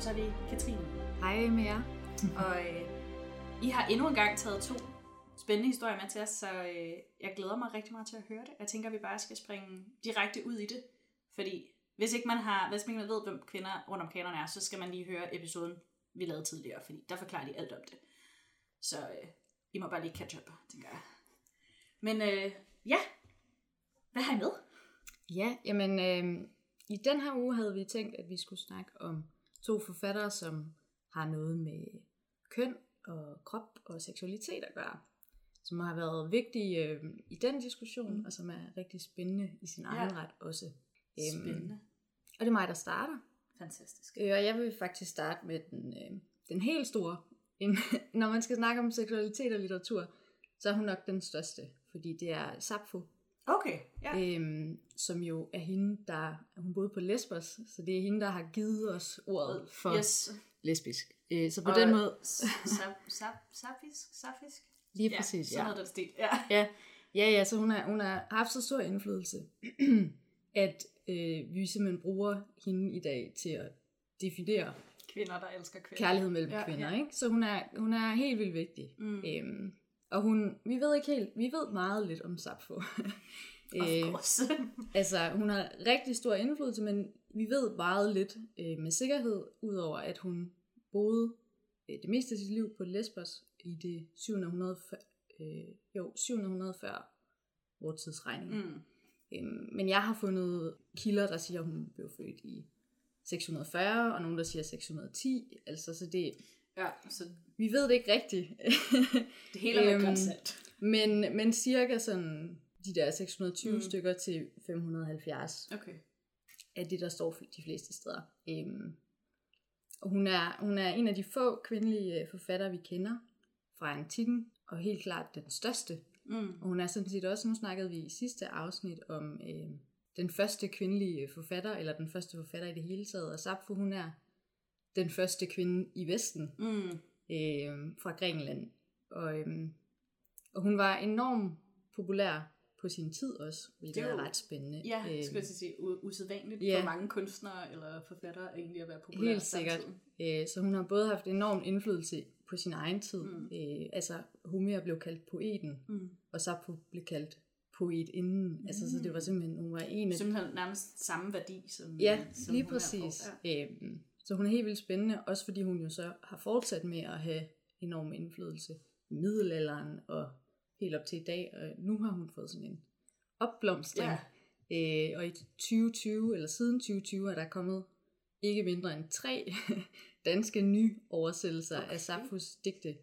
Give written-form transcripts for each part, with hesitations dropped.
og så er det Katrine. Hej med jer. Og I har endnu engang taget 2 spændende historier med til os, så jeg glæder mig rigtig meget til at høre det. Jeg tænker, at vi bare skal springe direkte ud i det, fordi hvis man ikke ved, hvem kvinder rundt om kanerne er, så skal man lige høre episoden, vi lavede tidligere, fordi der forklarer de alt om det. Så I må bare lige catch up, tænker jeg. Men ja, hvad har I med? Ja, jamen i den her uge havde vi tænkt, at vi skulle snakke om 2 forfattere, som har noget med køn og krop og seksualitet at gøre, som har været vigtige i den diskussion, og som er rigtig spændende i sin egen ret også. Spændende. Og det er mig, der starter. Fantastisk. Og jeg vil faktisk starte med den helt store. Når man skal snakke om seksualitet og litteratur, så er hun nok den største, fordi det er Sappho. Okay, ja. Som jo er hende, hun boede på Lesbos, så det er hende, der har givet os ordet for lesbisk. Så på og den måde... Sapfisk? Lige præcis, ja. Sådan noget, der stil. Ja, så hun har haft så stor indflydelse, at vi simpelthen bruger hende i dag til at definere kvinder, der elsker kvinder. Kærlighed mellem kvinder, ikke? Så hun er helt vildt vigtig. Mm. Og vi ved meget lidt om Sappho. Of course. Altså, hun har rigtig stor indflydelse, men vi ved meget lidt med sikkerhed, udover at hun boede det meste af sit liv på Lesbos i det 740 vor tidsregning. Mm. Men jeg har fundet kilder, der siger, at hun blev født i 640, og nogen, der siger 610. Altså, så det... Ja, så... Vi ved det ikke rigtigt. Det hele er konstant. Men cirka sådan de der 620 stykker til 570. Okay. Er det, der står de fleste steder. Og hun er en af de få kvindelige forfattere, vi kender fra antikken, og helt klart den største. Mm. Og hun er sådan set også, nu snakkede vi i sidste afsnit om den første kvindelige forfatter, eller den første forfatter i det hele taget, og Sappho, hun er den første kvinde i Vesten, fra Grækenland. Og hun var enormt populær på sin tid også, hvilket er ret spændende. Ja, skulle jeg sige, usædvanligt for mange kunstnere eller forfattere egentlig at være populære. Helt sikkert. Så hun har både haft enorm indflydelse på sin egen tid. Mm. Altså, Homer blev kaldt poeten, og Sappho blev kaldt poetinden. Mm. Altså, så det var simpelthen, hun var en af... Simpelthen nærmest samme værdi, som som lige præcis. Så hun er helt vildt spændende, også fordi hun jo så har fortsat med at have enorm indflydelse i middelalderen og helt op til i dag, og nu har hun fået sådan en opblomstring. Yeah. Og i 2020, eller siden 2020, er der kommet ikke mindre end 3 danske nye oversættelser af Sapphos digte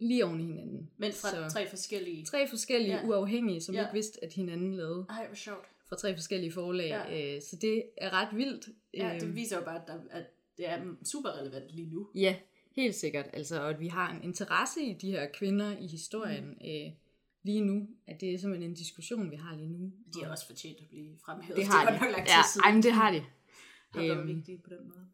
lige oven i hinanden. Men fra så 3 forskellige? 3 forskellige uafhængige, som ikke vidste, at hinanden lavede. Ej, hvor sjovt. Fra 3 forskellige forlag, så det er ret vildt. Ja, det viser jo bare, at det er super relevant lige nu. Ja, helt sikkert. Altså, og at vi har en interesse i de her kvinder i historien lige nu. At det er simpelthen en diskussion, vi har lige nu. De har også fortjent at blive fremhævet. Det har de. Det var nok lagt til siden. Jamen, det har de. Har været vigtigt på den måde.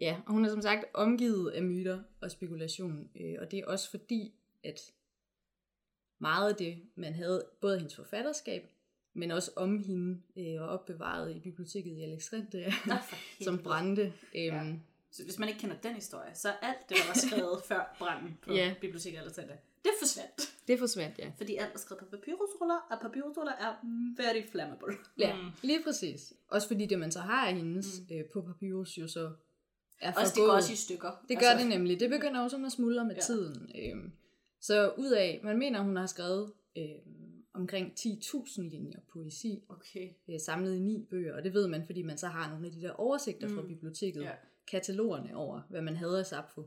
Ja, og hun er som sagt omgivet af myter og spekulation. Og det er også fordi, at meget af det, man havde både hendes forfatterskab, men også om hende, og opbevaret i biblioteket i Alexandria, som brændte. Så hvis man ikke kender den historie, så alt det, der var skrevet før branden på biblioteket i Alexandria, det forsvandt. Det forsvandt, ja. Fordi alt er skrevet på papyrusruller, og papyrusruller er very flammable. Ja, lige præcis. Også fordi det, man så har af hendes på papyrus, jo så er forgået. Også det går også i stykker. Det gør det nemlig. Det begynder også at smuldre med tiden. Så ud af, man mener, hun har skrevet... omkring 10.000 linjer poesi, samlet i 9 bøger, og det ved man, fordi man så har nogle af de der oversigter fra biblioteket, katalogerne over, hvad man havde af Sappho.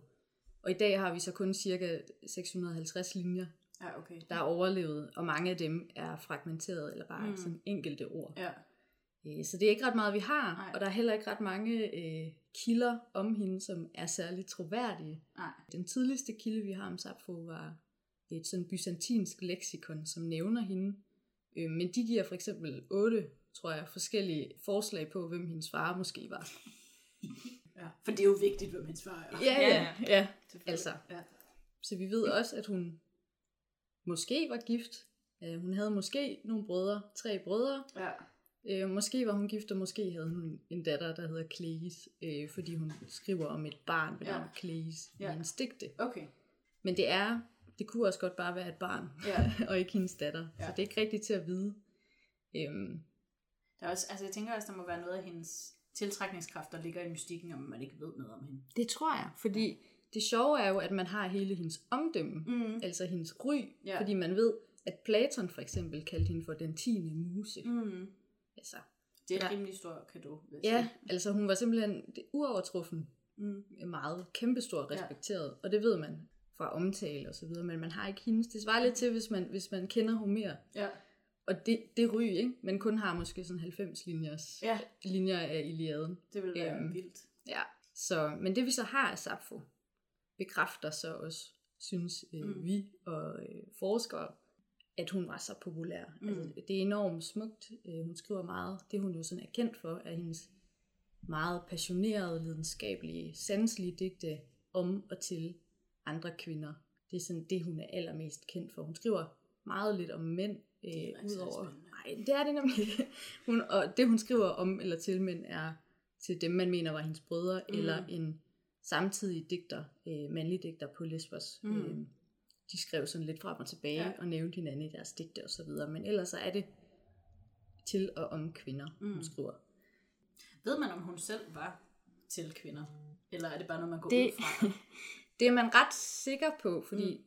Og i dag har vi så kun cirka 650 linjer, der er overlevet, og mange af dem er fragmenteret, eller bare sådan enkelte ord. Ja. Så det er ikke ret meget, vi har, og der er heller ikke ret mange kilder om hende, som er særligt troværdige. Nej. Den tidligste kilde, vi har om Sappho, var et sådan byzantinsk leksikon, som nævner hende. Men de giver for eksempel 8, tror jeg, forskellige forslag på, hvem hendes far måske var. Ja, for det er jo vigtigt, hvem hendes far er. Ja. Altså. Ja. Så vi ved også, at hun måske var gift. Hun havde måske nogle brødre, 3 brødre. Ja. Måske var hun gift, og måske havde hun en datter, der hedder Cleis, fordi hun skriver om et barn ved navn Cleis i hendes digte. Okay. Men det kunne også godt bare være et barn, og ikke hendes datter. Ja. Så det er ikke rigtigt til at vide. Der er også, altså jeg tænker også, der må være noget af hendes tiltrækningskraft, der ligger i mystikken, om man ikke ved noget om hende. Det tror jeg, fordi det sjove er jo, at man har hele hendes omdømme, altså hendes ry, fordi man ved, at Platon for eksempel kaldte hende for den 10. muse. Mm. Altså, det er en rimelig stor cadeau. Ja, altså hun var simpelthen uovertruffen, meget kæmpestor respekteret, og det ved man fra omtale og så videre, men man har ikke hendes. Det svarer lidt til, hvis man kender Homer. Ja. Og det ryg, ikke? Man kun har måske sådan 90 linjer af Iliaden. Det ville være vildt. Ja, så, men det vi så har af Sappho, bekræfter så også, synes vi og forskere, at hun var så populær. Altså, det er enormt smukt. Hun skriver meget. Det hun jo sådan er kendt for, er hendes meget passionerede, lidenskabelige, sanselige digte om og til andre kvinder. Det er sådan det, hun er allermest kendt for. Hun skriver meget lidt om mænd. Udover. Nej, det er det nemlig. Og det hun skriver om eller til mænd er til dem, man mener var hendes brødre, eller en samtidig digter, mandlig digter på Lesbos. De skrev sådan lidt frem og tilbage og nævnte hinanden i deres digte og så videre. Men ellers så er det til og om kvinder, hun skriver. Ved man, om hun selv var til kvinder? Eller er det bare noget, man går ud fra? Det er man ret sikker på, fordi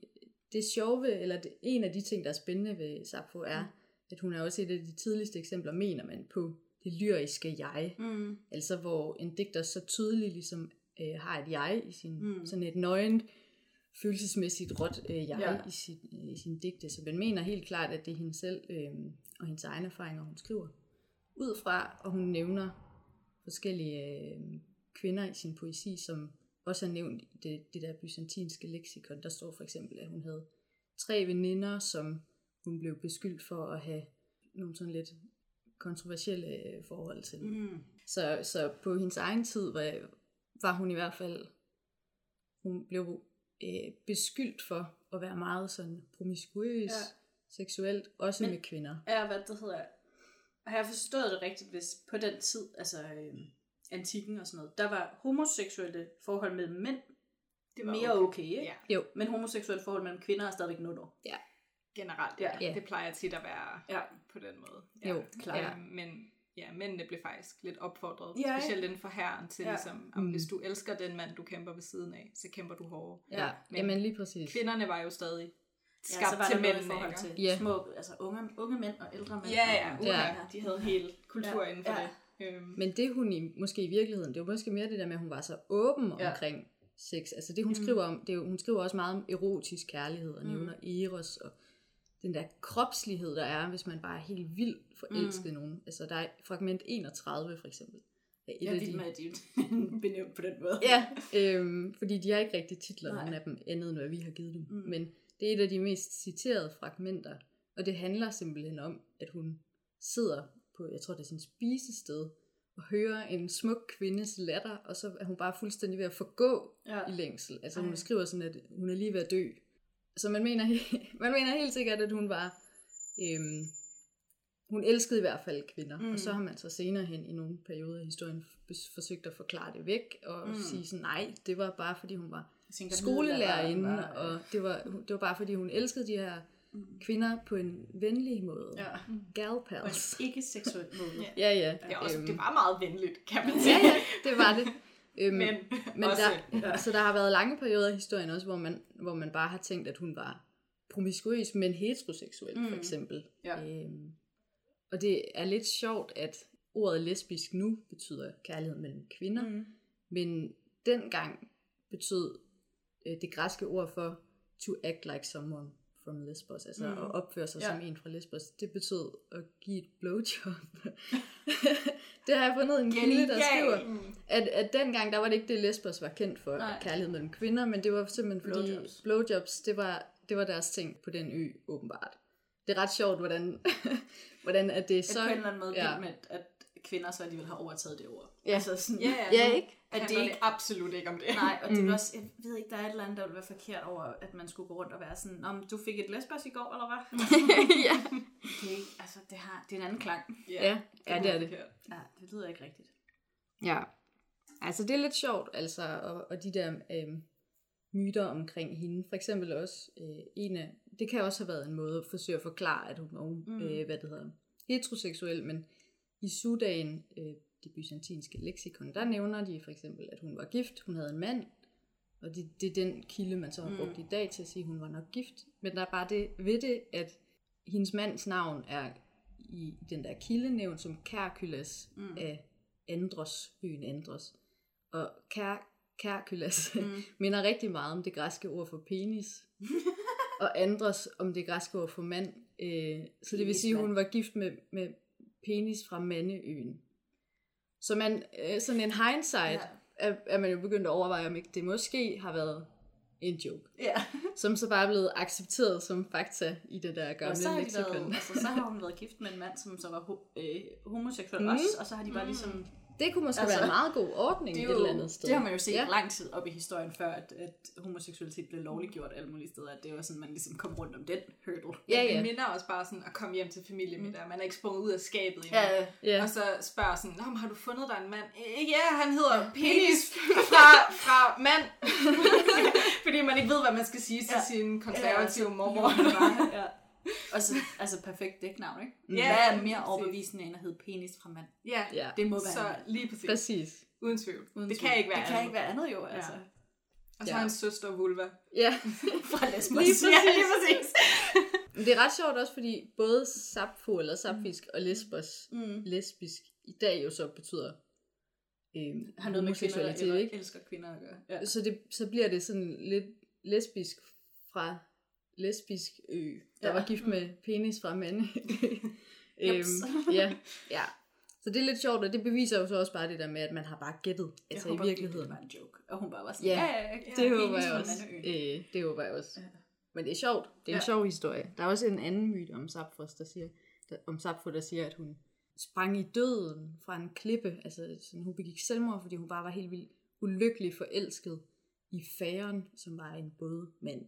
det sjove, eller en af de ting, der er spændende ved Sappho, er, at hun er også et af de tidligste eksempler, mener man, på det lyriske jeg. Mm. Altså, hvor en digter så tydeligt ligesom, har et jeg i sin, sådan et nøgent, følelsesmæssigt råt jeg i sin digte. Så man mener helt klart, at det er hende selv og hendes egne erfaringer, hun skriver ud fra, og hun nævner forskellige kvinder i sin poesi, som også har nævnt det der byzantinske leksikon. Der står for eksempel, at hun havde 3 veninder, som hun blev beskyldt for at have nogle sådan lidt kontroversielle forhold til. Så på hendes egen tid var hun i hvert fald, hun blev beskyldt for at være meget sådan promiskuøs, seksuelt, også men, med kvinder. Ja, hvad det hedder. Har jeg forstået det rigtigt, hvis på den tid, altså antikken og sådan noget, der var homoseksuelle forhold mellem mænd, det var mere okay, ikke? Ja. Jo. Men homoseksuelle forhold mellem kvinder er stadigvæk no-no. Ja. Generelt, det plejer tit at være på den måde. Ja, jo, klart. Ja. Men mændene blev faktisk lidt opfordret, specielt inden for hæren, til ligesom, at hvis du elsker den mand, du kæmper ved siden af, så kæmper du hårdere. Ja, men lige præcis. Kvinderne var jo stadig skabt til mændene. I forhold til små, altså unge mænd og ældre mænd. De havde hele kultur inden for det. Men det hun måske i virkeligheden, det var måske mere det der med, at hun var så åben omkring sex. Altså det hun skriver om, hun skriver også meget om erotisk kærlighed og nævner eros og den der kropslighed, der er, hvis man bare er helt vildt forelsket nogen. Altså der er fragment 31 for eksempel. Jeg vil med, at de er benævnt på den måde. Ja, fordi de har ikke rigtig titler, nogen af dem, andet end hvad vi har givet dem. Men det er et af de mest citerede fragmenter, og det handler simpelthen om, at hun sidder på, jeg tror det er sådan et spisested, og hører en smuk kvindes latter, og så er hun bare fuldstændig ved at forgå i længsel. Altså hun skriver sådan, at hun er lige ved at dø. Så man mener helt sikkert, at hun var, hun elskede i hvert fald kvinder, og så har man så senere hen i nogle perioder i historien forsøgt at forklare det væk, og sige sådan, nej, det var bare fordi hun var skolelærerinde, og det var bare fordi hun elskede de her kvinder på en venlig måde. Ja. Gal pals. Ikke seksuel måde. Ja. Det var meget venligt, kan man sige. Ja, det var det. Men også, så der har været lange perioder i historien også, hvor man bare har tænkt, at hun var promiskuøs, men heteroseksuel for eksempel. Ja. Og det er lidt sjovt, at ordet lesbisk nu betyder kærlighed mellem kvinder, men dengang betød det græske ord for to act like someone from Lesbos, altså at opføre sig som en fra Lesbos, det betød at give et blowjob. Det har jeg fundet en kilde, der skriver, at dengang, der var det ikke det, Lesbos var kendt for, kærlighed mellem kvinder, men det var simpelthen fordi blowjobs, det var deres ting på den ø, åbenbart. Det er ret sjovt, hvordan at det er så... At på en eller anden måde, at kvinder så alligevel har overtaget det ord. Ja, altså sådan, ikke? at det ikke absolut ikke om det. Nej, og det vil også, jeg ved ikke, der er et eller andet, der vil være forkert over, at man skulle gå rundt og være sådan, om du fik et lesbos i går, eller hvad? Ja. Okay, altså det er en anden klang. Yeah. Ja, det er det. Forkert. Ja, det lyder ikke rigtigt. Ja, altså det er lidt sjovt, altså, og de der myter omkring hende, for eksempel også en af, det kan også have været en måde at forsøge at forklare, at hun var heteroseksuel, men i Sudan, det byzantinske leksikon, der nævner de for eksempel, at hun var gift, hun havde en mand, og det er den kilde, man så har brugt i dag til at sige, at hun var nok gift, men der er bare det ved det, at hendes mands navn er i den der kilde nævnt som Kærkylas af Andros, byen Andros, og Kærkylas minder rigtig meget om det græske ord for penis, og Andros om det græske ord for mand, så det vil sige, at hun var gift med penis fra Mandeøen. Så man, sådan en hindsight, er man jo begyndt at overveje, om ikke det måske har været en joke. Ja. Som så bare er blevet accepteret som fakta i det der gamle leksikon. Altså, så har hun været gift med en mand, som så var homoseksuel også, og så har de bare ligesom... Det kunne måske være en meget god ordning et eller andet sted. Det har man jo set lang tid op i historien før, at homoseksualitet blev lovliggjort alle mulige steder. At det var sådan, man ligesom kom rundt om den hurdle. Ja. Det minder også bare sådan at komme hjem til familiemiddag. Man er ikke sprunget ud af skabet endnu. Ja. Og så spørger sådan, nå, har du fundet dig en mand? Ja, han hedder penis fra mand. Fordi man ikke ved, hvad man skal sige til sin konservative mormor. Ja. Og så, altså perfekt dæknavn, ikke? Hvad er mere overbevisende end at hedde penis fra mand? Ja, det må være så lige præcis. Uden tvivl. Det kan ikke være andet. Det kan ikke være andet jo, altså. Ja. Og så har hans søster vulva. Ja. Fra lesbos. Lige præcis. Det er ret sjovt også, fordi både Sappho eller sapfisk og lesbos, lesbisk, i dag jo så betyder har noget med kvinder, der elsker kvinder at gøre. Ja. Så bliver det sådan lidt lesbisk fra... lesbisk ø, der var gift med penis fra mande. Så det er lidt sjovt, og det beviser jo så også bare det der med, at man har bare gættet. Altså i virkeligheden. Det var en joke, og hun bare var sådan, det håber jeg også. Ja. Men det er sjovt, det er en sjov historie. Der er også en anden myte om Sappho, der siger, at hun sprang i døden fra en klippe. Altså sådan, hun begik selvmord, fordi hun bare var helt vildt ulykkelig forelsket i færen, som var en bådmand.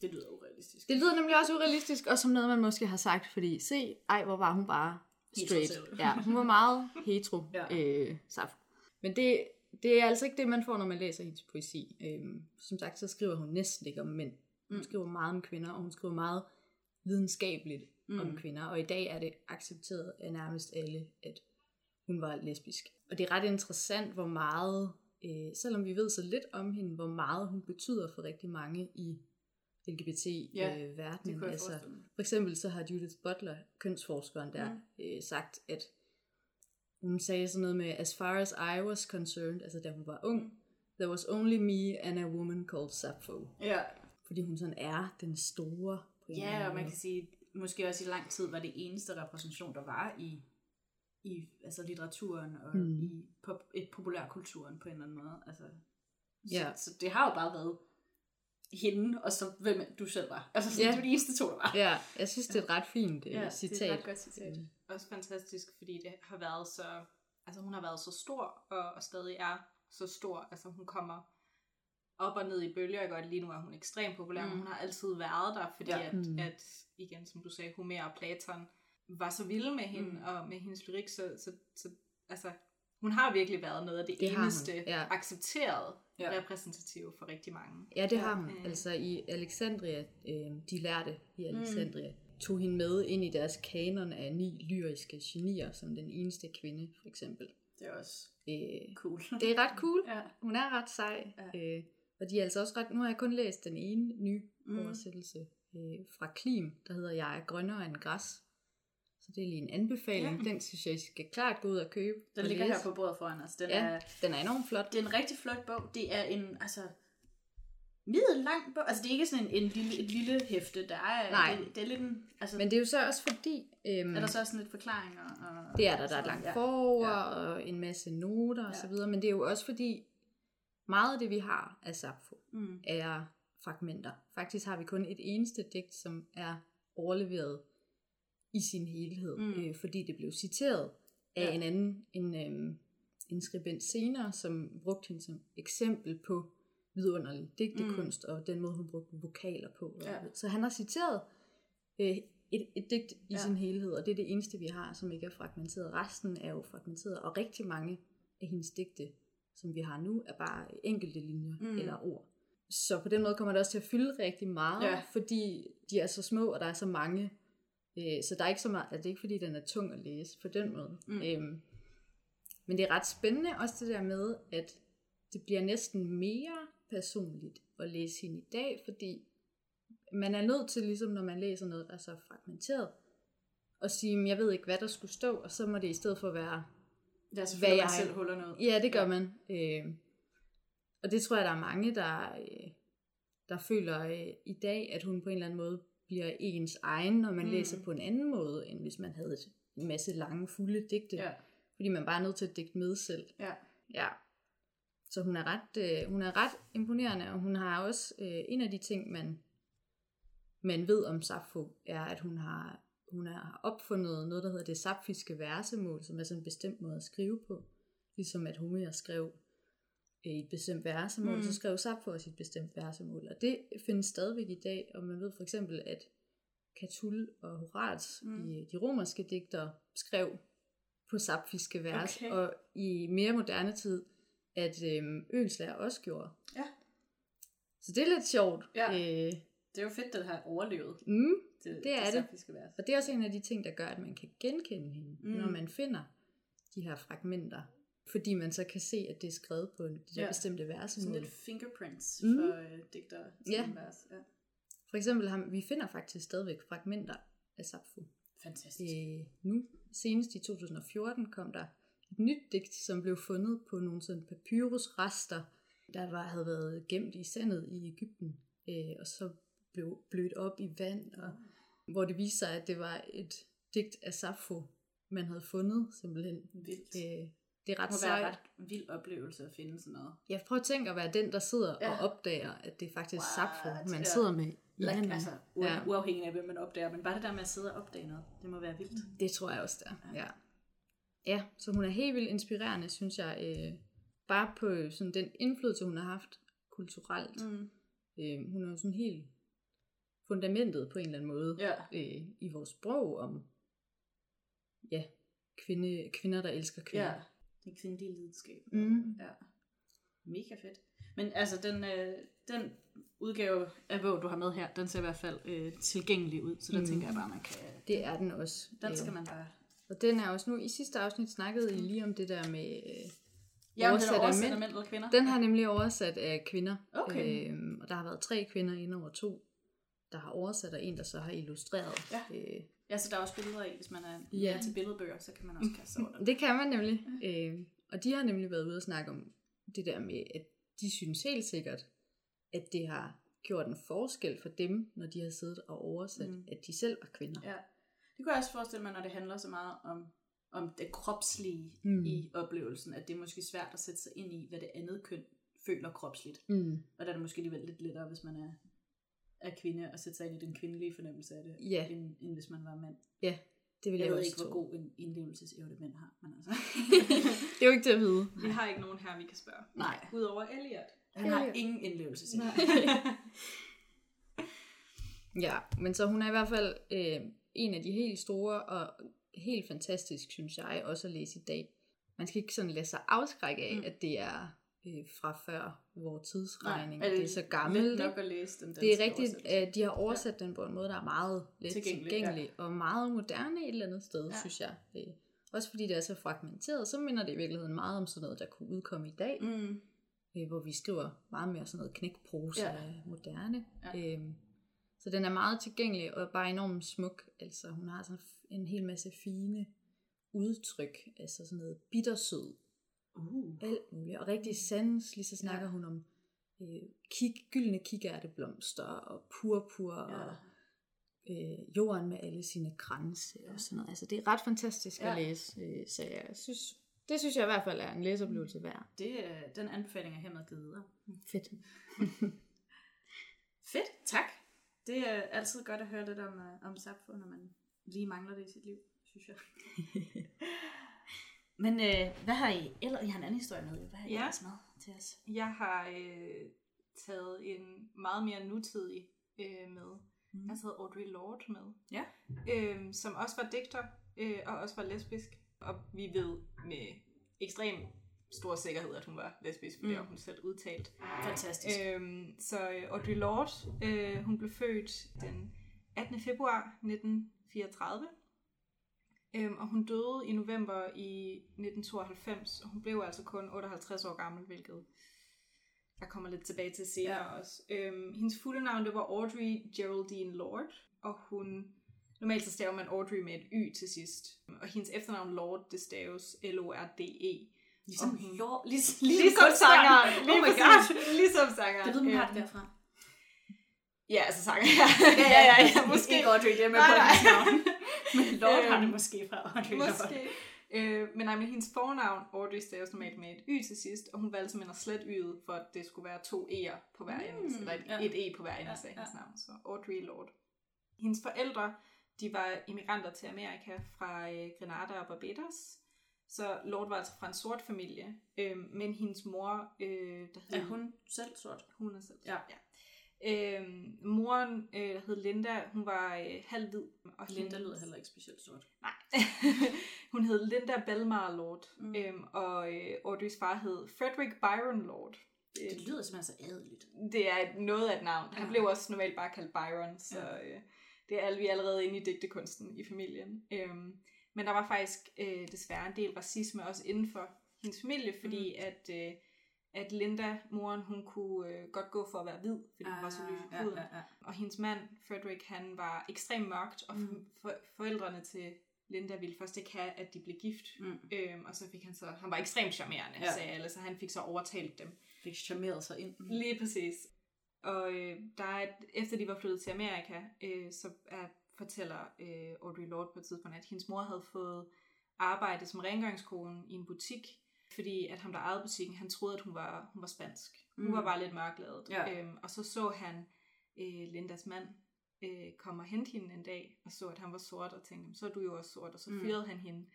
Det lyder urealistisk. Det lyder nemlig også urealistisk, og som noget, man måske har sagt, fordi se, hvor var hun bare straight. Ja, hun var meget hetero. Saft. Men det er altså ikke det, man får, når man læser hendes poesi. Som sagt, så skriver hun næsten ikke om mænd. Hun skriver meget om kvinder, og hun skriver meget videnskabeligt om kvinder. Og i dag er det accepteret af nærmest alle, at hun var lesbisk. Og det er ret interessant, hvor meget... selvom vi ved så lidt om hende, hvor meget hun betyder for rigtig mange i LGBT-verdenen. Altså, for eksempel så har Judith Butler, kønsforskeren der, sagt, at hun sagde sådan noget med, as far as I was concerned, altså da hun var ung, there was only me and a woman called Sappho. Ja. Fordi hun sådan er den store. Ja, og man kan sige, måske også i lang tid var det eneste repræsentation, der var i altså litteraturen og i populærkulturen på en eller anden måde. Altså, så det har jo bare været hende, og så hvem du selv var. Altså sådan, det var de eneste to, der var. Ja, jeg synes, det er et ret fint citat. Det er et ret godt citat. Også fantastisk, fordi det har været så, altså hun har været så stor, og stadig er så stor. Altså hun kommer op og ned i bølger, og lige nu er hun ekstremt populær, men hun har altid været der, fordi at igen, som du sagde, Homer og Platon var så vilde med hende og med hendes lyrik, så altså, hun har virkelig været noget af det eneste accepterede repræsentative for rigtig mange. Ja, det har hun. Altså i Alexandria, de lærte i Alexandria, tog hende med ind i deres kanon af 9 lyriske genier, som den eneste kvinde, for eksempel. Det er også cool. Det er ret cool. Ja. Hun er ret sej. Ja. Og de er altså også ret... Nu har jeg kun læst den ene nye oversættelse fra Klim, der hedder Jeg er grønnere end græs. Så det er lige en anbefaling. Den synes jeg, I skal klart gå ud og købe. Den ligger her på bordet foran os. Den er enormt flot. Det er en rigtig flot bog. Det er en middellang bog. Altså det er ikke sådan et lille hæfte. Det er lidt en... Altså, men det er jo så også fordi... er der så også sådan lidt forklaringer? Det er der. Der er et langt forord og en masse noter og så videre. Men det er jo også fordi meget af det, vi har af Sappho, er fragmenter. Faktisk har vi kun et eneste digt, som er overleveret i sin helhed, fordi det blev citeret af en anden, en en skribent senere, som brugte hende som eksempel på vidunderlig digtekunst, og den måde, hun brugte vokaler på. Ja. Så han har citeret et digt i sin helhed, og det er det eneste, vi har, som ikke er fragmenteret. Resten er jo fragmenteret, og rigtig mange af hendes digte, som vi har nu, er bare enkelte linjer eller ord. Så på den måde kommer det også til at fylde rigtig meget, fordi de er så små, og der er så mange. Så der er ikke så meget, det er ikke fordi, den er tung at læse på den måde. Men det er ret spændende også det der med, at det bliver næsten mere personligt at læse hende i dag, fordi man er nødt til, ligesom når man læser noget, der er så fragmenteret, at sige, jeg ved ikke, hvad der skulle stå, og så må det i stedet for være, hvad jeg selv holder noget. Ja, det gør man. Og det tror jeg, der er mange, der føler i dag, at hun på en eller anden måde bliver ens egen, når man læser på en anden måde, end hvis man havde en masse lange, fulde digte. Ja. Fordi man bare er nødt til at digte med selv. Ja. Så hun er ret imponerende, og hun har også en af de ting, man ved om Sappho, er, at hun har opfundet noget, der hedder det sapfiske versemål, som er sådan en bestemt måde at skrive på. Ligesom at Homer skrev i et bestemt versemål, så skrev Sappho også i et bestemt versemål. Og det findes stadigvæk i dag, og man ved for eksempel, at Catull og Horaz, de romerske digtere, skrev på sapfiske vers, og i mere moderne tid, at Oehlenschläger også gjorde. Ja. Så det er lidt sjovt. Ja. Det er jo fedt, at det har overlevet. Det er det. Sapfiske vers. Og det er også en af de ting, der gør, at man kan genkende hende, når man finder de her fragmenter. Fordi man så kan se, at det er skrevet på de der bestemte verser. Sådan lidt fingerprints for digtere. Vers. Ja. For eksempel, vi finder faktisk stadigvæk fragmenter af Sappho. Fantastisk. Nu, senest i 2014, kom der et nyt digt, som blev fundet på nogle sådan papyrusrester, havde været gemt i sandet i Egypten, og så blev blødt op i vand, og hvor det viste sig, at det var et digt af Sappho, man havde fundet simpelthen. Vildt. Det er ret sejt. Det ret vild oplevelse at finde sådan noget. Jeg prøver at tænke at være den, der sidder og opdager, at det er faktisk Sappho, man sidder med. Ja, altså uafhængig af, hvem man opdager. Men bare det der med at sidde og opdage noget, det må være vildt. Det tror jeg også, der. Ja, så hun er helt vildt inspirerende, synes jeg. Bare på sådan den indflydelse, hun har haft kulturelt. Hun er jo sådan helt fundamentet på en eller anden måde i vores sprog om kvinder, der elsker kvinder. Ja, den kvindelige lidenskab. Ja. Mega fedt. Men altså, den udgave af bog, du har med her, den ser i hvert fald tilgængelig ud, så der tænker jeg bare, man kan... Det er den også. Den skal man bare... Og den er også nu, i sidste afsnit snakkede I lige om det der med oversat af mænd og kvinder. Den har nemlig oversat af kvinder. Okay. Og der har været 3 kvinder indover 2, der har oversat, og en, der så har illustreret. Ja, så der er også billeder i, hvis man er til billedbøger, så kan man også kaste over dem. Det kan man nemlig. Ja. Og de har nemlig været ude og snakke om det der med, at de synes helt sikkert, at det har gjort en forskel for dem, når de har siddet og oversat, at de selv var kvinder. Ja. Det kunne jeg også forestille mig, når det handler så meget om det kropslige i oplevelsen, at det er måske svært at sætte sig ind i, hvad det andet køn føler kropsligt. Og der er det måske alligevel lidt lettere, hvis man er kvinde, og sætte sig ind i den kvindelige fornemmelse af det, end hvis man var mand. Ja, det vil jeg også ikke, hvor god en indlevelsesevne mænd har, men altså. Det er jo ikke det at vide. Vi har ikke nogen her, vi kan spørge. Nej. Udover Elliot. Han har ingen indlevelsesevne. Ja, men så hun er i hvert fald en af de helt store, og helt fantastisk, synes jeg, også at læse i dag. Man skal ikke sådan lade sig afskrække af, at det er fra før vores tidsregning. Nej, det er så gammelt. Nok at læse den, det er rigtigt, at de har oversat den på en måde, der er meget let tilgængelig og meget moderne et eller andet sted, synes jeg. Også fordi det er så fragmenteret, så minder det i virkeligheden meget om sådan noget, der kunne udkomme i dag. Hvor vi skriver meget mere sådan noget knækprose moderne. Så den er meget tilgængelig og bare enormt smuk. Altså, hun har sådan en hel masse fine udtryk. Altså sådan noget bittersød. Alt muligt. Og rigtig sanselig, så snakker hun om gyldne kikærteblomster og purpur og jorden med alle sine kranse og sådan noget. Altså det er ret fantastisk at læse, så jeg synes, det synes jeg i hvert fald er en læseoplevelse værd. Den anbefaling er hermed givet videre. Fedt. Fedt, tak. Det er altid godt at høre lidt om Sappho, når man lige mangler det i sit liv, synes jeg. Men hvad har I ellers? I har en anden historie med. Hvad har I ellers med til os? Jeg har taget en meget mere nutidig med. Jeg har taget Audre Lorde med, som også var digter og også var lesbisk. Og vi ved med ekstrem stor sikkerhed, at hun var lesbisk, fordi hun selv udtalt. Fantastisk. Så Audre Lorde, hun blev født den 18. februar 1934, og hun døde i november i 1992, og hun blev altså kun 58 år gammel, hvilket jeg kommer lidt tilbage til senere også. Hendes fulde navn, det var Audrey Geraldine Lorde, og hun... Normalt så staver man Audrey med et y til sidst, og hendes efternavn Lorde, det staves L-O-R-D-E. Ligesom sangeren. Ligesom sangeren. Det ved man harte derfra. Ja, altså sangeren. Ja, måske. Ikke Audrey, det er med på hendes navn. Men Lorde har det måske fra Audrey. Måske. Men hendes fornavn, Audrey, staves normalt med et y til sidst, og hun valgte simpelthen at slet y'et, for at det skulle være to e'er på hver ende, eller et e på hver ende af hendes navn. Så Audre Lorde. Hendes forældre, de var immigranter til Amerika fra Grenada og Barbados. Så Lorde var altså fra en sort familie, men hendes mor... Er hun selv sort? Hun er selv sort, ja. Moren, der hed Linda, hun var halv hvid. Og Linda lyder heller ikke specielt sort. Nej. Hun hed Linda Belmar Lorde, og Audreys far hed Frederick Byron Lorde. Det lyder simpelthen så adeligt. Det er noget af et navn. Han blev også normalt bare kaldt Byron, så det er vi allerede inde i digtekunsten i familien. Men der var faktisk desværre en del racisme også inden for hendes familie, fordi at Linda, moren, hun kunne godt gå for at være hvid, fordi hun var så lys i huden. Og hendes mand, Frederick, han var ekstremt mørkt, og forældrene til Linda ville først ikke have, at de blev gift. Og så fik han så... Han var ekstremt charmerende, sagde alle, så han fik så overtalt dem. Fik charmeret sig ind. Lige præcis. Og efter de var flyttet til Amerika, så fortæller Audre Lorde på et tidspunkt, at hendes mor havde fået arbejde som rengøringskone i en butik, fordi at ham, der ejede butikken, han troede, at hun var spansk. Hun var bare lidt mørkladet. Og så han Lindas mand komme og hente hende en dag, og så, at han var sort, og tænkte, så er du jo også sort, og så fyrede han hende.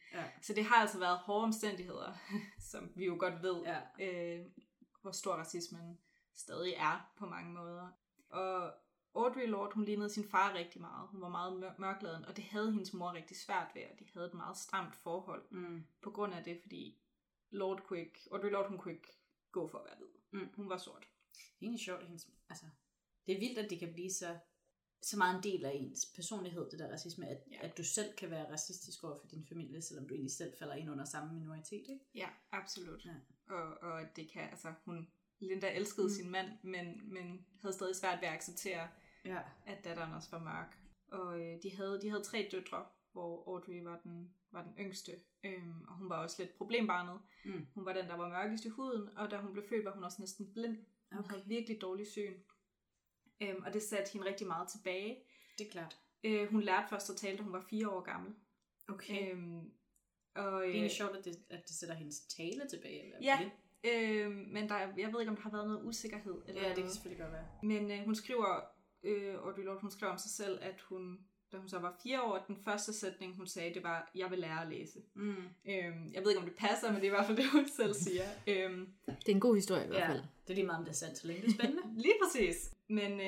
Så det har altså været hårde omstændigheder, som vi jo godt ved, hvor stor racismen stadig er på mange måder. Og Audre Lorde, hun lignede sin far rigtig meget. Hun var meget mørkladen, og det havde hendes mor rigtig svært ved, og de havde et meget stramt forhold på grund af det, fordi Audre Lorde, hun kunne ikke gå for at være hvid. Hun var sort. Det er egentlig sjovt. Det er vildt, at det kan blive så meget en del af ens personlighed, det der racisme, at du selv kan være racistisk over for din familie, selvom du egentlig selv falder ind under samme minoritet, ikke? Ja, absolut. Ja. Og det kan, Linda elskede sin mand, men havde stadig svært ved at acceptere, at datteren også var mørk. Og de havde tre døtre, hvor Audrey var den yngste, og hun var også lidt problembarnet. Hun var den, der var mørkest i huden, og da hun blev født, var hun også næsten blind. Hun havde virkelig dårlig syn. Og det satte hende rigtig meget tilbage. Det er klart. Hun lærte først at tale, da hun var 4 år gammel. Okay. Og, det er egentlig sjovt, at det sætter hendes tale tilbage. Eller men jeg ved ikke, om der har været noget usikkerhed. Eller det kan selvfølgelig godt være. Men Audre Lorde, hun skriver om sig selv, at hun, da hun så var 4 år, den første sætning, hun sagde, det var, jeg vil lære at læse. Jeg ved ikke, om det passer, men det er i hvert fald det, hun selv siger. Det er en god historie i hvert fald. Det er lige meget, om det er sandt, så længe det er spændende. Lige præcis. Men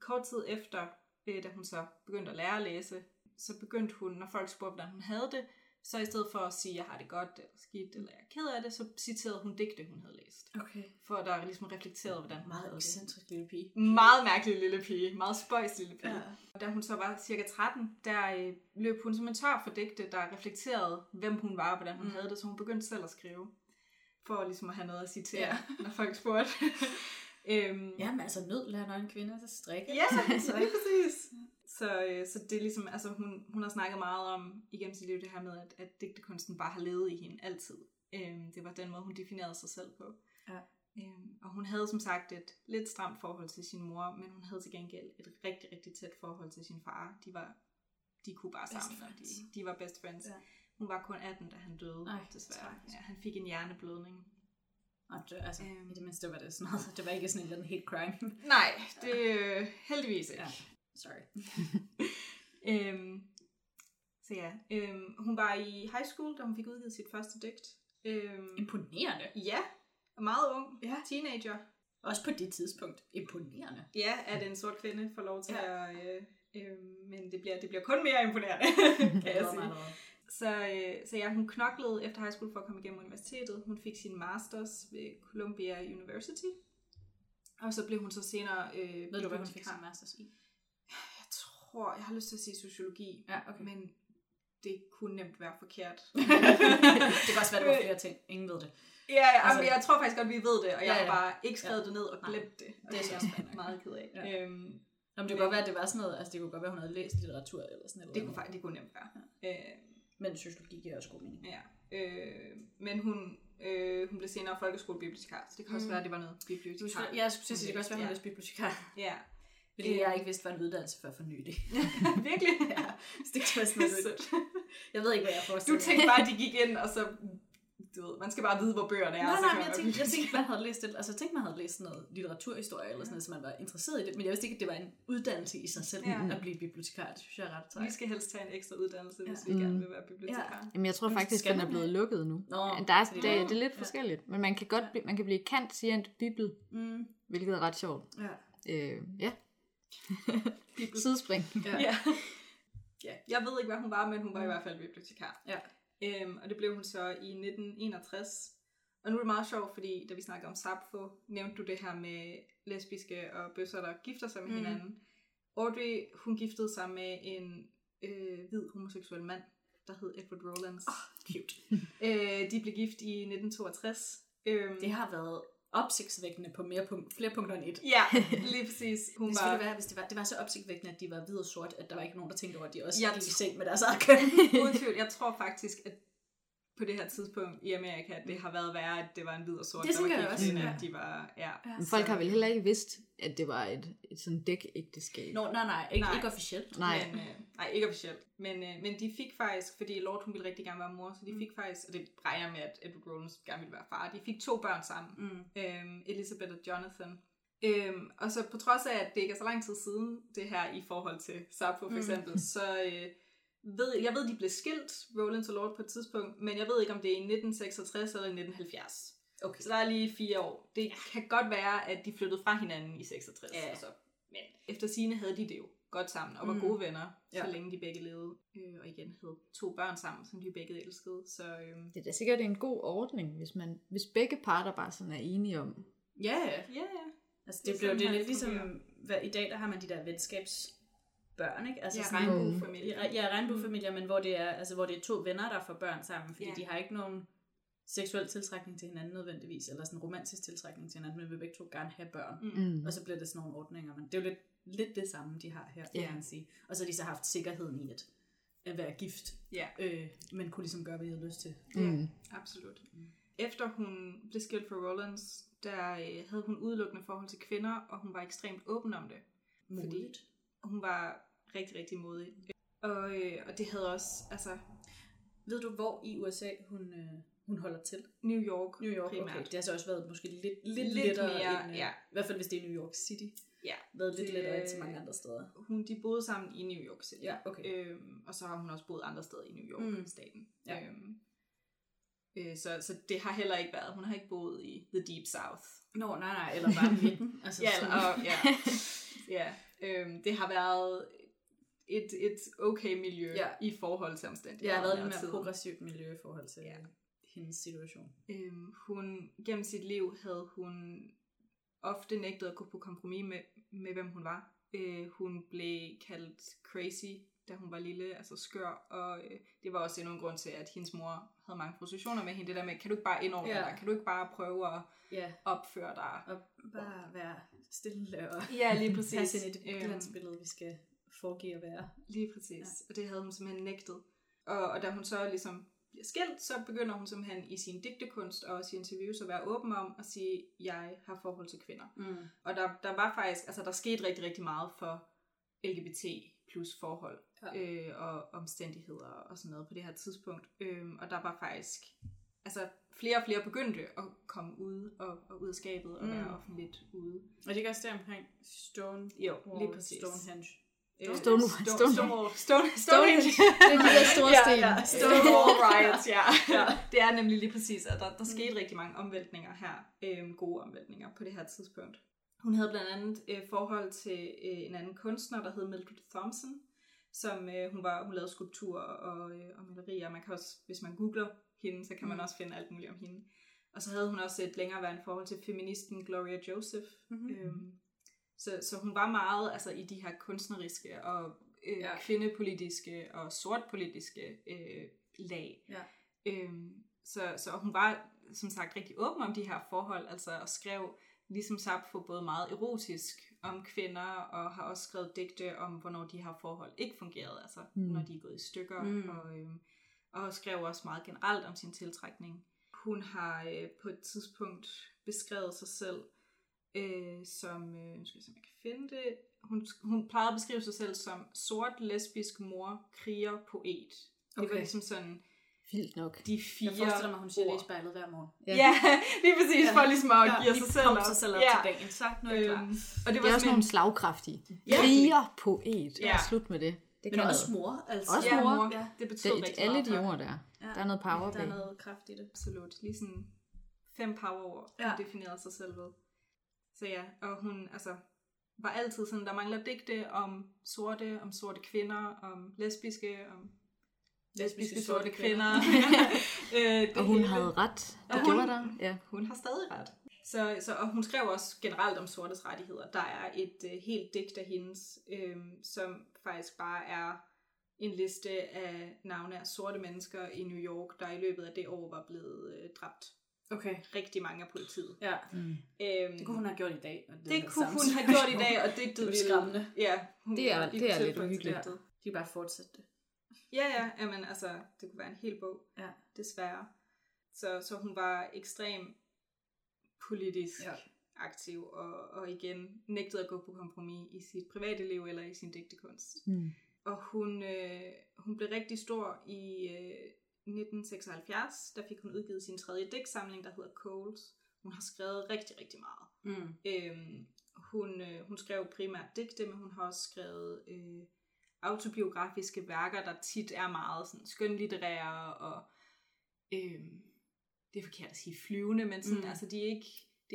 kort tid efter, da hun så begyndte at lære at læse, så begyndte hun, når folk spurgte, hvordan hun havde det, så i stedet for at sige, jeg har det godt, eller skidt, eller jeg er ked af det, så citerede hun digte, hun havde læst. Okay. For der er ligesom reflekteret, hvordan hun meget ekscentrisk lille pige. Meget mærkelig lille pige. Meget spøjs lille pige. Ja. Og da hun så var cirka 13, der løb hun simpelthen tør for digte, der reflekterede, hvem hun var, og hvordan hun havde det, så hun begyndte selv at skrive. For ligesom at have noget at citere, når folk spurgte. Jamen altså, nød lærer en kvinde til strikke. Ja, så lige præcis. Så det er ligesom, hun har snakket meget om igennem sit liv det her med, at digtekunsten bare har levet i hende altid. Det var den måde, hun definerede sig selv på. Ja. Og hun havde som sagt et lidt stramt forhold til sin mor, men hun havde til gengæld et rigtig, rigtig tæt forhold til sin far. De kunne bare sammen, og de var best friends. Ja. Hun var kun 18, da han døde, desværre. Ja, han fik en hjerneblødning. Og i det mindste var det sådan noget. Det var ikke sådan en eller anden hate crime. Nej, det heldigvis ikke. Sorry. Så ja, hun var i high school, da hun fik udgivet sit første digt. Imponerende. Ja, meget ung, ja. Teenager. Også på det tidspunkt. Imponerende. Ja, at en sort kvinde får lov til at... men det bliver kun mere imponerende, kan jeg sige. Så ja, hun knoklede efter high school for at komme igennem universitetet. Hun fik sin masters ved Columbia University. Og så blev hun så senere... ved du, hvad hun fik sin masters i? Jeg tror, jeg har lyst til at sige sociologi. Ja, okay. Men det kunne nemt være forkert. Det kan også være, det var flere ting. Ingen ved det. Ja, altså, jeg tror faktisk godt, vi ved det. Og jeg har bare ikke skrevet det ned og glemt det. Og det er jeg også meget ked af. Ja. Nå, men det kunne godt være, at det var sådan noget, altså det kunne godt være, hun havde læst litteratur eller sådan noget. Det kunne nemt være. Ja. Men sociologi giver også god mening. Ja. Men hun blev senere folkeskolebibliotekar, så det kan også være, at det var noget bibliotekar. Ja, jeg skulle sige, det kan også være, at hun var bibliotekar. Ja. Fordi jeg ikke vidste, hvad en uddannelse før for nylig. Virkelig? Ja. Så det kan være sådan noget. Jeg ved ikke, hvad jeg forestiller. Du tænkte bare, at de gik ind, og så... Du ved, man skal bare vide, hvor bøgerne er. Nej, jeg tænkte, man havde læst det. Altså, jeg tænkte, man havde læst noget litteraturhistorie, eller sådan noget, så man var interesseret i det. Men jeg vidste ikke, at det var en uddannelse i sig selv, at blive bibliotekar. Det synes jeg er ret træk. Vi skal helst tage en ekstra uddannelse, hvis vi gerne vil være bibliotekar. Ja. Jamen, jeg tror faktisk, at den er blevet lukket nu. Nå, det er lidt forskelligt. Men man kan godt blive kant, siger en bibel, hvilket er ret sjovt. Ja. Sidespring. Ja. Ja. Jeg ved ikke, hvad hun var, men hun var i hvert fald bibliotekar. Ja. Og det blev hun så i 1961. Og nu er det meget sjovt, fordi da vi snakkede om Sappho, nævnte du det her med lesbiske og bøsser, der gifter sig med hinanden. Audrey, hun giftede sig med en hvid homoseksuel mand, der hed Edward Rowlands. Cute. De blev gift i 1962. Det har været opsigtsvækkende på flere punkter end et. Ja, lige præcis. Det skulle være, hvis det var så opsigtsvækkende, at de var hvid og sort, at der var ikke nogen, der tænkte over, at de også gik i seng med deres ark. Uden tvivl. Jeg tror faktisk, at på det her tidspunkt i Amerika, at det har været værre, at det var en hvid og sort, der var gift, end at de var... Ja. Men folk har vel heller ikke vidst, at det var et sådan dækægteskab. Ikke officielt. Nej, ikke officielt. Men de fik faktisk, fordi Lord, hun ville rigtig gerne være mor, så de fik faktisk, og det regner med, at Edward Rowlands gerne ville være far, de fik 2 børn sammen, Elizabeth og Jonathan. Og så på trods af, at det ikke er så lang tid siden, det her i forhold til Sappho for eksempel, så... Jeg ved, de blev skilt, Rowlands og Lord, på et tidspunkt, men jeg ved ikke, om det er i 1966 eller i 1970. Okay. Så der er lige 4 år. Det kan godt være, at de flyttede fra hinanden i 66. Ja. Altså. Men efter sigende havde de det jo godt sammen og var gode venner, så længe de begge levede. Og igen havde 2 børn sammen, som de begge elskede. Så, Det er da sikkert en god ordning, hvis begge parter bare sådan er enige om. Ja. Altså, det er lidt ligesom, i dag der har man de der venskabsbørn, ikke? Altså regnbuefamilier. Ja, regnbuefamilier, men hvor det er 2 venner, der får børn sammen, fordi de har ikke nogen seksuel tiltrækning til hinanden nødvendigvis, eller sådan romantisk tiltrækning til hinanden, men vi vil begge 2 gerne have børn. Og så bliver det sådan nogle ordninger, men det er jo lidt det samme, de har her, kan man sige. Og så har de så haft sikkerheden i at være gift, men kunne ligesom gøre, hvad de havde lyst til. Ja, absolut. Efter hun blev skilt fra Rowlands, der havde hun udelukkende forhold til kvinder, og hun var ekstremt åben om det. Fordi hun var rigtig, rigtig modig. Og det havde også, altså... Ved du, hvor i USA hun holder til? New York primært. Okay. Det har så også været måske lidt lettere mere, end, i hvert fald hvis det er New York City. Ja. Været lidt lettere til mange andre steder. De boede sammen i New York City. Ja, okay. Og så har hun også boet andre steder i New York-staten. Ja. Så det har heller ikke været... Hun har ikke boet i The Deep South. Nej. Eller bare midten. Altså, ja. Det har været et okay miljø i forhold til omstændigheder. Det har været et mere progressivt miljø i forhold til hendes situation. Hun, gennem sit liv havde hun ofte nægtet at gå på kompromis med hvem hun var. Hun blev kaldt crazy, da hun var lille, altså skør, og det var også endnu en grund til, at hendes mor havde mange frustrationer med hende. Det der med, kan du ikke bare indordne dig? Kan du ikke bare prøve at opføre dig? Og bare være stille og lige præcis. Passe ind i det glansbillede, vi skal foregive at være. Lige præcis. Ja. Og det havde hun simpelthen nægtet. Og da hun så ligesom bliver skilt, så begynder hun simpelthen i sin digtekunst og også i interviews at være åben om at sige, jeg har forhold til kvinder. Og der var faktisk, altså der skete rigtig, rigtig meget for LGBT plus forhold og omstændigheder og sådan noget på det her tidspunkt. Og der var faktisk flere og flere begyndte at komme ud og ud af skabet og være offentligt ude. Og det gør også der omkring Stonehenge. Stonewall. Det er de der store sten. Ja. Stonewall riots, ja. Det er nemlig lige præcis, at der skete rigtig mange omvæltninger her. Gode omvæltninger på det her tidspunkt. Hun havde blandt andet forhold til en anden kunstner, der hed Mildred Thompson, som hun lavede skulpturer og malerier. Man kan også, hvis man googler hende, så kan man også finde alt muligt om hende. Og så havde hun også et længereværende forhold til feministen Gloria Joseph. Mm-hmm. Så hun var meget altså, i de her kunstneriske og kvindepolitiske og sortpolitiske lag. Ja. Så hun var som sagt rigtig åben om de her forhold, altså, og skrev ligesom Sappho både meget erotisk om kvinder, og har også skrevet digte om, hvornår de her forhold ikke fungerede, altså når de er gået i stykker, og skrev også meget generelt om sin tiltrækning. Hun har på et tidspunkt beskrevet sig selv som, jeg kan finde det, hun plejede at beskrive sig selv som sort, lesbisk mor, kriger, poet. Okay. Det var ligesom sådan, vildt nok. De fire. Jeg forestiller mig, hun siger det i spejlet hver morgen. Ja, lige præcis, for ligesom at give sig selv op. Ja, lige sig selv op til dagen. Så nu er jeg klar. Og det er også nogle slagkraftige. Kriger, poet. Ja. Slut med det. Det men også mor, altså. Også mor. Ja. Det betyder det, rigtig alle de ord der. Ja. Der er noget power bag. Der er noget kraft i det. Absolut. Lige sådan 5 power-ord, hun definerede sig selv ved. Så ja, og hun altså var altid sådan, der mangler digte om sorte kvinder, om lesbiske, om lesbiske sorte kvinder. Og hun havde ret. Det gjorde der. Ja. Hun har stadig ret. Så, og hun skrev også generelt om sortes rettigheder. Der er et helt digt af hendes, som faktisk bare er en liste af navne af sorte mennesker i New York, der i løbet af det år var blevet dræbt. Okay. Rigtig mange af politiet. Ja. Det kunne hun have gjort i dag. Og digtet ville... Det er skræmmende. Ja. Det er lidt uhyggeligt. Ja. De kan bare fortsætte det. Ja. Jamen, altså, det kunne være en hel bog. Ja. Desværre. Så hun var ekstrem politisk aktiv, og igen nægtede at gå på kompromis i sit private liv eller i sin digtekunst. Og hun blev rigtig stor i 1976, der fik hun udgivet sin tredje digtsamling, der hedder Coles. Hun har skrevet rigtig, rigtig meget. Hun skrev primært digte, men hun har også skrevet autobiografiske værker, der tit er meget sådan skønlitterære og... det er forkert at sige flyvende, men sådan, altså, det er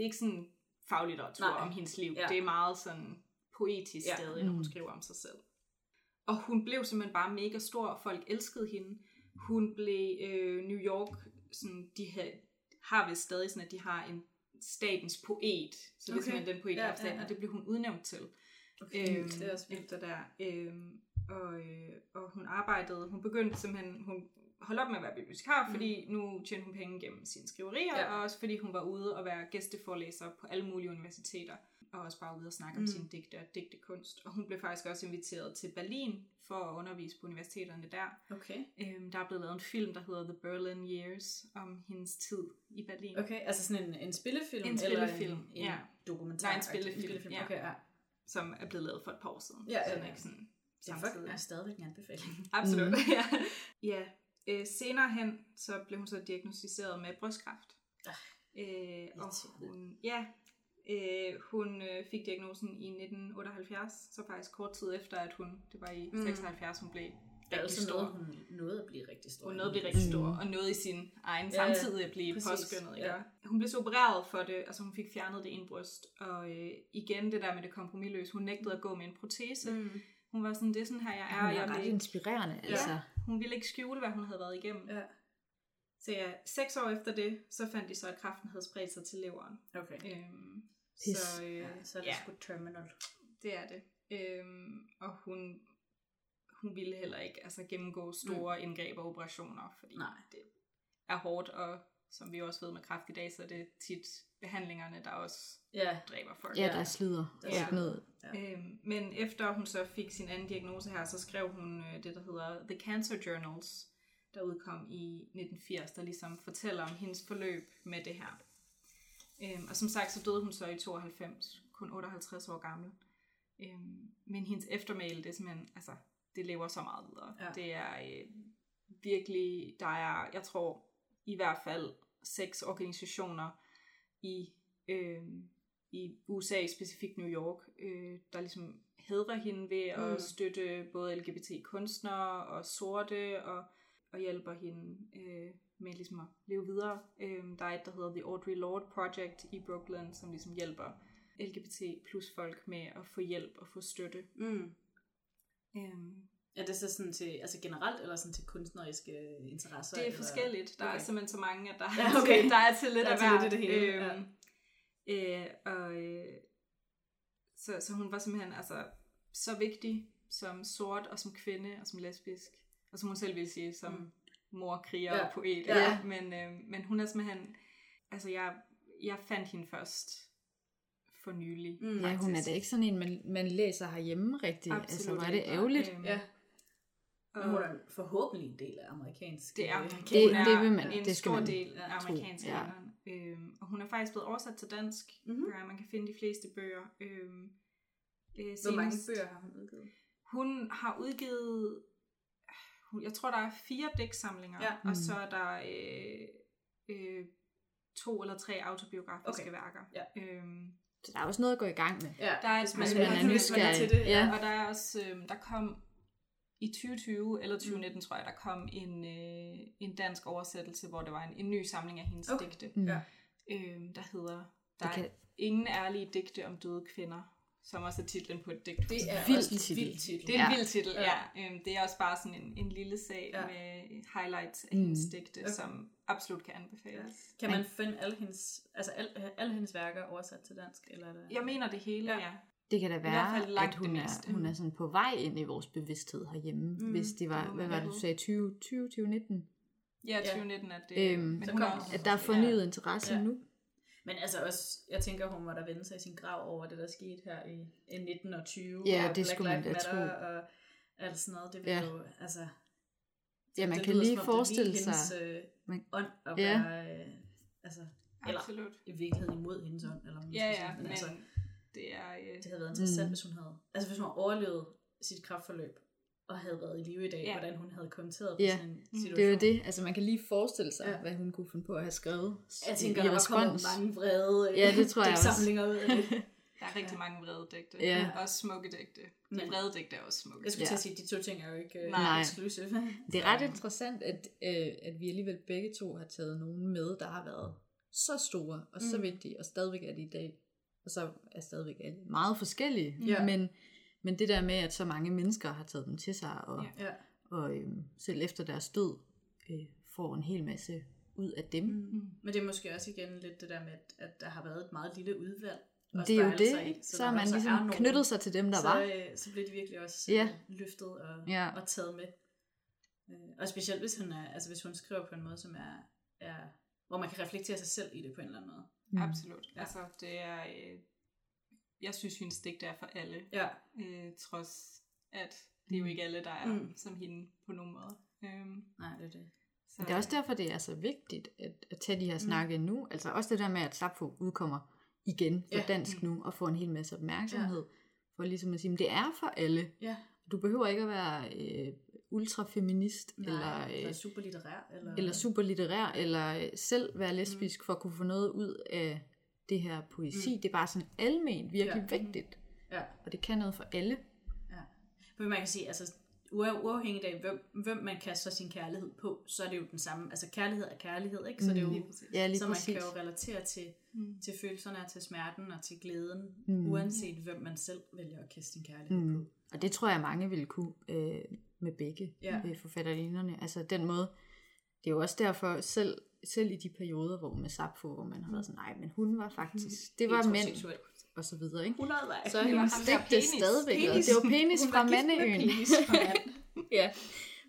ikke sådan faglitteratur om hendes liv. Ja. Det er meget sådan poetisk stadig, når hun skriver om sig selv. Og hun blev simpelthen bare mega stor, og folk elskede hende. Hun blev New York, sådan, de har vist stadig sådan, at de har en statens poet, så det er simpelthen den poet, der er og det blev hun udnævnt til. Okay. Det er også efter der. Og hun arbejdede, hun begyndte simpelthen, hun holdt op med at være bibliotekar, fordi nu tjente hun penge gennem sine skriverier, og også fordi hun var ude og være gæsteforelæser på alle mulige universiteter, og også bare ude og snakke om sine digte og digtekunst. Og hun blev faktisk også inviteret til Berlin for at undervise på universiteterne der. Okay. Der er blevet lavet en film, der hedder The Berlin Years, om hendes tid i Berlin. Okay, altså sådan en spillefilm? En spillefilm, eller en dokumentar? Nej, en spillefilm. Okay, ja. Som er blevet lavet for et par år siden. Ja, sådan ikke sådan samtidig. Det er stadigvæk en anbefaling. Absolut, ja. Senere hen, så blev hun så diagnosticeret med brystkræft. Og hun fik diagnosen i 1978, så faktisk kort tid efter, at hun, det var i 76, hun blev rigtig stor. Hun nåede at blive rigtig stor. Hun nåede at blive rigtig stor, og nåede i sin egen samtidig at blive påskønnet. Ja. Hun blev så opereret for det, altså hun fik fjernet det ene bryst, og igen det der med det kompromisløse, hun nægtede at gå med en protese. Hun var sådan, det er sådan her, jeg er. Hun var ret inspirerende, altså. Ja. Hun ville ikke skjule, hvad hun havde været igennem. Ja. Så 6 år efter det, så fandt de så, at kræften havde spredt sig til leveren. Okay. Så er det sgu terminal. Det er det. Og hun ville heller ikke altså, gennemgå store indgreb og operationer, fordi det er hårdt, og som vi også ved med kræft i dag, så er det tit behandlingerne, der også dræber folk. Ja, der slider. Ned. Ja. Men efter hun så fik sin anden diagnose her, så skrev hun det, der hedder The Cancer Journals, der udkom i 1980, der ligesom fortæller om hendes forløb med det her. Og som sagt, så døde hun så i 92, kun 58 år gammel. Men hendes eftermæle, det er simpelthen, altså, det lever så meget videre. Ja. Det er virkelig, der er, jeg tror, i hvert fald 6 organisationer i i USA, specifikt New York, der ligesom hædrer hende ved at støtte både LGBT-kunstnere og sorte, og hjælper hende med ligesom at leve videre. Der er et, der hedder The Audre Lorde Project i Brooklyn, som ligesom hjælper LGBT plus folk med at få hjælp og få støtte. Er det så sådan til, altså generelt, eller sådan til kunstneriske interesser? Det er eller? Forskelligt. Der er simpelthen så mange, at der er, der er til lidt af hvert. Så hun var simpelthen altså så vigtig som sort og som kvinde og som lesbisk. Og som hun selv vil sige, som mor, kriger og poet. Ja. Men hun er simpelthen, altså jeg fandt hende først for nylig. Nej, hun er da ikke sådan en, man læser herhjemme rigtigt. Absolut, altså var det ærgerligt. Og hun er forhåbentlig en del af amerikansk. Det er en stor del af amerikansk. Og hun er faktisk blevet oversat til dansk, hvor man kan finde de fleste bøger. Hvor mange bøger har hun udgivet? Hun har udgivet, jeg tror der er 4 digtsamlinger, og så er der 2 eller 3 autobiografiske værker. Så der er også noget at gå i gang med. Der er man er nysgerrig til det. Og der er også, der kom i 2020 eller 2019, tror jeg, der kom en dansk oversættelse, hvor det var en ny samling af hendes digte, der hedder Der er ingen ærlige digte om døde kvinder, som også er titlen på et digt. Det er en vild titel. Det er en vild titel, det er også bare sådan en lille sag med highlights af hendes digte, som absolut kan anbefales. Kan man finde alle hendes værker oversat til dansk? Eller det? Jeg mener det hele, Det kan da være, at hun er sådan på vej ind i vores bevidsthed herhjemme, hvis det var, hvad var det, du sagde, 2019? Ja, 2019 er det. Men at der er fornyet interesse nu. Men altså også, jeg tænker, hun var der vende sig i sin grav over det, der skete her i 1920. Ja, og det skulle man da tro. Og alt sådan noget, det vil jo, altså... Ja, man kan lige forestille sig... hendes ånd at være... altså, eller i virkeligheden imod hendes ånd. Eller men altså... Det havde været interessant, hvis hun havde... Altså, hvis hun havde overlevet sit kræftforløb, og havde været i live i dag, hvordan hun havde kommenteret på sådan en situation. Det er jo det. Altså, man kan lige forestille sig, hvad hun kunne finde på at have skrevet. Jeg tænker, der var kommet mange vrede digtsamlinger ud af det. Der er rigtig mange vrede digte. Også smukke digte. De vrede digte er også smukke. Jeg skulle til at sige, at de 2 ting er jo ikke exclusive. Det er ret interessant, at vi alligevel begge to har taget nogen med, der har været så store og så vigtige, og stadigvæk er de i dag. Og så er stadigvæk meget forskellige, men det der med, at så mange mennesker har taget dem til sig, og selv efter deres død, får en hel masse ud af dem. Men det er måske også igen lidt det der med, at der har været et meget lille udvalg. Det er jo det, så har man ligesom knyttet sig til dem, der var. Så bliver de virkelig også løftet og taget med. Og specielt hvis hun skriver på en måde, som er hvor man kan reflektere sig selv i det på en eller anden måde. Absolut. Altså, det er... jeg synes, hendes digte er for alle. Ja. Trods, at det er jo ikke alle, der er som hende på nogen måde. Nej, det er det. Så, det er også derfor, det er så vigtigt at tage de her snakke nu. Altså også det der med, at Sapfo udkommer igen på dansk nu, og får en hel masse opmærksomhed. For ligesom at sige, at det er for alle. Ja. Du behøver ikke at være... ultrafeminist, eller superlitterær, eller selv være lesbisk, for at kunne få noget ud af det her poesi. Det er bare sådan alment virkelig vigtigt, og det kan noget for alle. Men man kan sige, altså uafhængigt af hvem man kaster sin kærlighed på, så er det jo den samme, altså kærlighed er kærlighed, ikke? Så det er jo så man kan jo relatere til følelserne, til smerten og til glæden, uanset hvem man selv vælger at kaste sin kærlighed på. Og det tror jeg mange ville kunne med begge forfatterinderne. Altså den måde, det er jo også derfor, selv i de perioder, hvor med Sapfo, hvor man har været sådan, nej, men hun var faktisk, det var mænd, og så videre, ikke? Så hun stigte stadigvæk, det var penis fra mandeøen.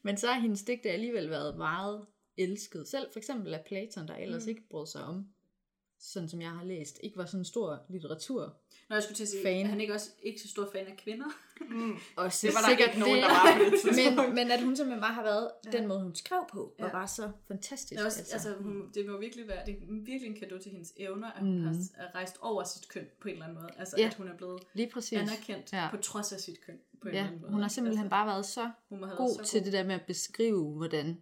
Men så har hendes digte alligevel været meget elsket. Selv for eksempel af Platon, der ellers ikke brød sig om, sådan som jeg har læst, ikke var sådan en stor litteratur. Nå, jeg skulle til at sige, at han ikke så stor fan af kvinder. Og så det var der sikkert ikke nogen, der var på det tidspunkt. men at hun simpelthen bare har været, den måde hun skrev på, var bare så fantastisk. Også, altså hun, det må virkelig være, det er virkelig en cadeau til hendes evner, at hun har rejst over sit køn på en eller anden måde. Altså at hun er blevet anerkendt på trods af sit køn på en eller anden måde. Hun har simpelthen bare været så god til det der med at beskrive, hvordan...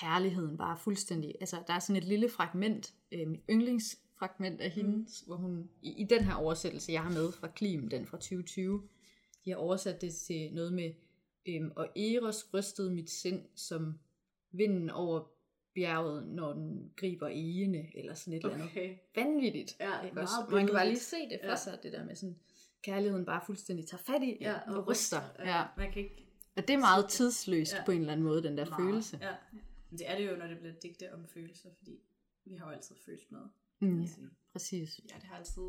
kærligheden bare fuldstændig, altså der er sådan et lille fragment, min yndlings fragment af hendes, hvor hun i den her oversættelse, jeg har med fra Klim, den fra 2020, de har oversat det til noget med, og Eros rystede mit sind som vinden over bjerget, når den griber egene, eller sådan et eller andet. Vanvittigt. Ja, man kan bare lige se det for sig, det der med sådan, kærligheden bare fuldstændig tager fat i og ryster. Ja. Man kan ikke... Og det er meget tidsløst på en eller anden måde, den der følelse. Ja. Det er det jo, når det bliver digte om følelser, fordi vi har jo altid følt noget. Mm. Ja, præcis. Ja, det har altid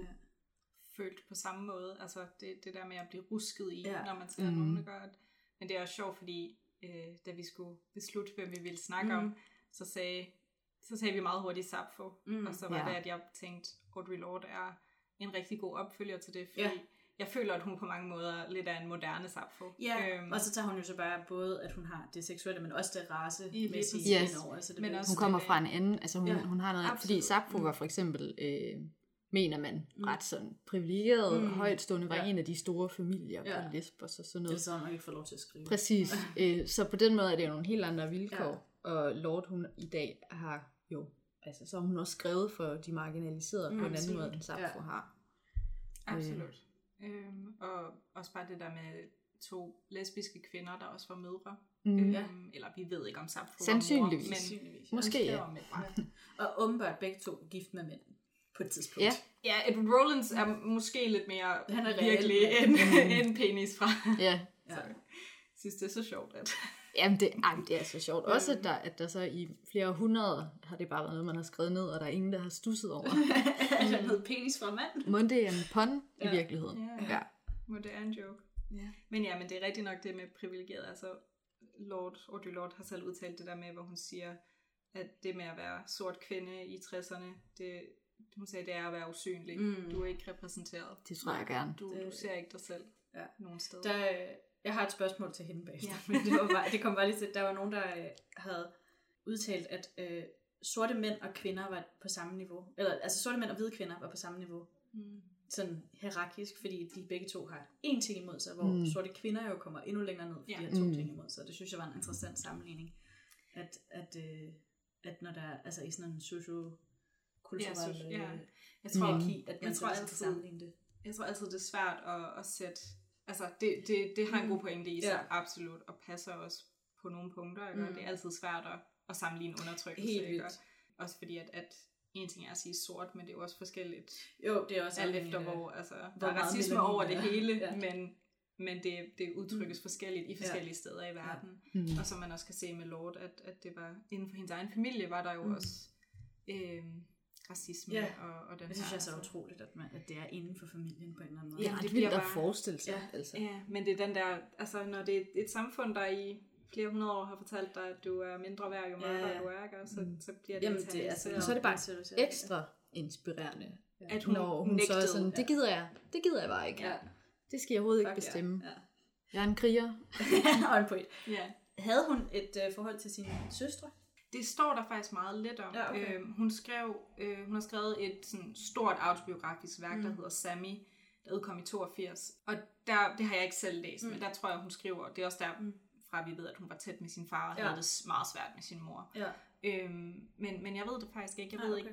følt på samme måde. Altså det der med at blive rusket i, når man ser nogen, der gør det. Men det er også sjovt, fordi da vi skulle beslutte, hvem vi ville snakke om, så sagde vi meget hurtigt Sappho. Og så var det, at jeg tænkte, Audre Lorde er en rigtig god opfølger til det, fordi jeg føler, at hun på mange måder lidt er en moderne Sappho. Ja, og så tager hun jo så bare både, at hun har det seksuelle, men også det racemæssige indover. Så det men også hun kommer fra en anden, altså hun har noget, fordi Sappho var for eksempel, mener man, ret sådan privilegeret, højtstående, var en af de store familier på Lesbos og sådan noget. Det er sådan, man ikke får lov til at skrive. Præcis, så på den måde er det jo nogle helt andre vilkår, og Lorde hun i dag har jo, altså så har hun også skrevet for de marginaliserede på en anden måde, end Sappho har. Absolut. Og også bare det der med to lesbiske kvinder, der også var mødre. Eller vi ved ikke om Sappho. Sandsynligvis. Men måske, og åbenbart begge to gift med mænd på et tidspunkt. Ja, Edward Rollins er måske lidt mere virkelig end penis fra. Så jeg synes, det er så sjovt, at... Jamen det er så sjovt. Også at der så i flere århundreder har det bare været noget, man har skrevet ned, og der er ingen, der har stusset over. Er der noget penis fra mand? Må det er en pun i virkeligheden. Ja. Må det er en joke. Ja. Men det er rigtigt nok det med privilegeret. Altså Audre Lorde har selv udtalt det der med, hvor hun siger, at det med at være sort kvinde i 60'erne, det, hun sagde, det er at være usynlig. Du er ikke repræsenteret. Det tror jeg gerne. Du ser ikke dig selv nogen steder. Jeg har et spørgsmål til hende bagefter, men det kom bare lige til, at der var nogen, der havde udtalt, at sorte mænd og kvinder var på samme niveau. Eller, altså sorte mænd og hvide kvinder var på samme niveau. Sådan hierarkisk, fordi de begge to har én ting imod sig, hvor sorte kvinder jo kommer endnu længere ned, fordi de har to ting imod sig. Det synes jeg var en interessant sammenligning. At når der altså i sådan en sociokulturel hierarki, at man skal sammenligne det. Jeg tror altid, det er svært at sætte... Altså, det har en god pointe i sig, absolut, og passer også på nogle punkter, ikke? Det er altid svært at sammenligne undertrykkelse, ikke? Også fordi, at en ting er at sige sort, men det er også forskelligt. Jo, det er også alt efter, hvor der er racisme over det hele, men det udtrykkes forskelligt i forskellige steder i verden. Ja. Og som man også kan se med Lorde, at det var inden for hendes egen familie, var der jo også... racisme og den her. Det synes jeg så utroligt, at det er inden for familien på en eller anden måde. Ja, det bliver bare forestille sig. Ja, men det er den der, altså når det er et samfund, der i flere hundrede år har fortalt dig, at du er mindre værd, jo meget du er, ikke? Så bliver det en så er det bare ekstra inspirerende, at hun så er sådan, det gider jeg bare ikke. Ja. Det skal jeg overhovedet ikke bestemme. Ja. Jeg er en kriger. Og en poet. Ja. Havde hun et forhold til sine søstre? Det står der faktisk meget lidt om. Ja, okay. Hun har skrevet et sådan, stort autobiografisk værk, der hedder Sammy, der udkom i 82. Og der, det har jeg ikke selv læst, men der tror jeg, hun skriver, det er også derfra, vi ved, at hun var tæt med sin far, og havde det meget svært med sin mor. Ja. Men jeg ved det faktisk ikke. Jeg ved ikke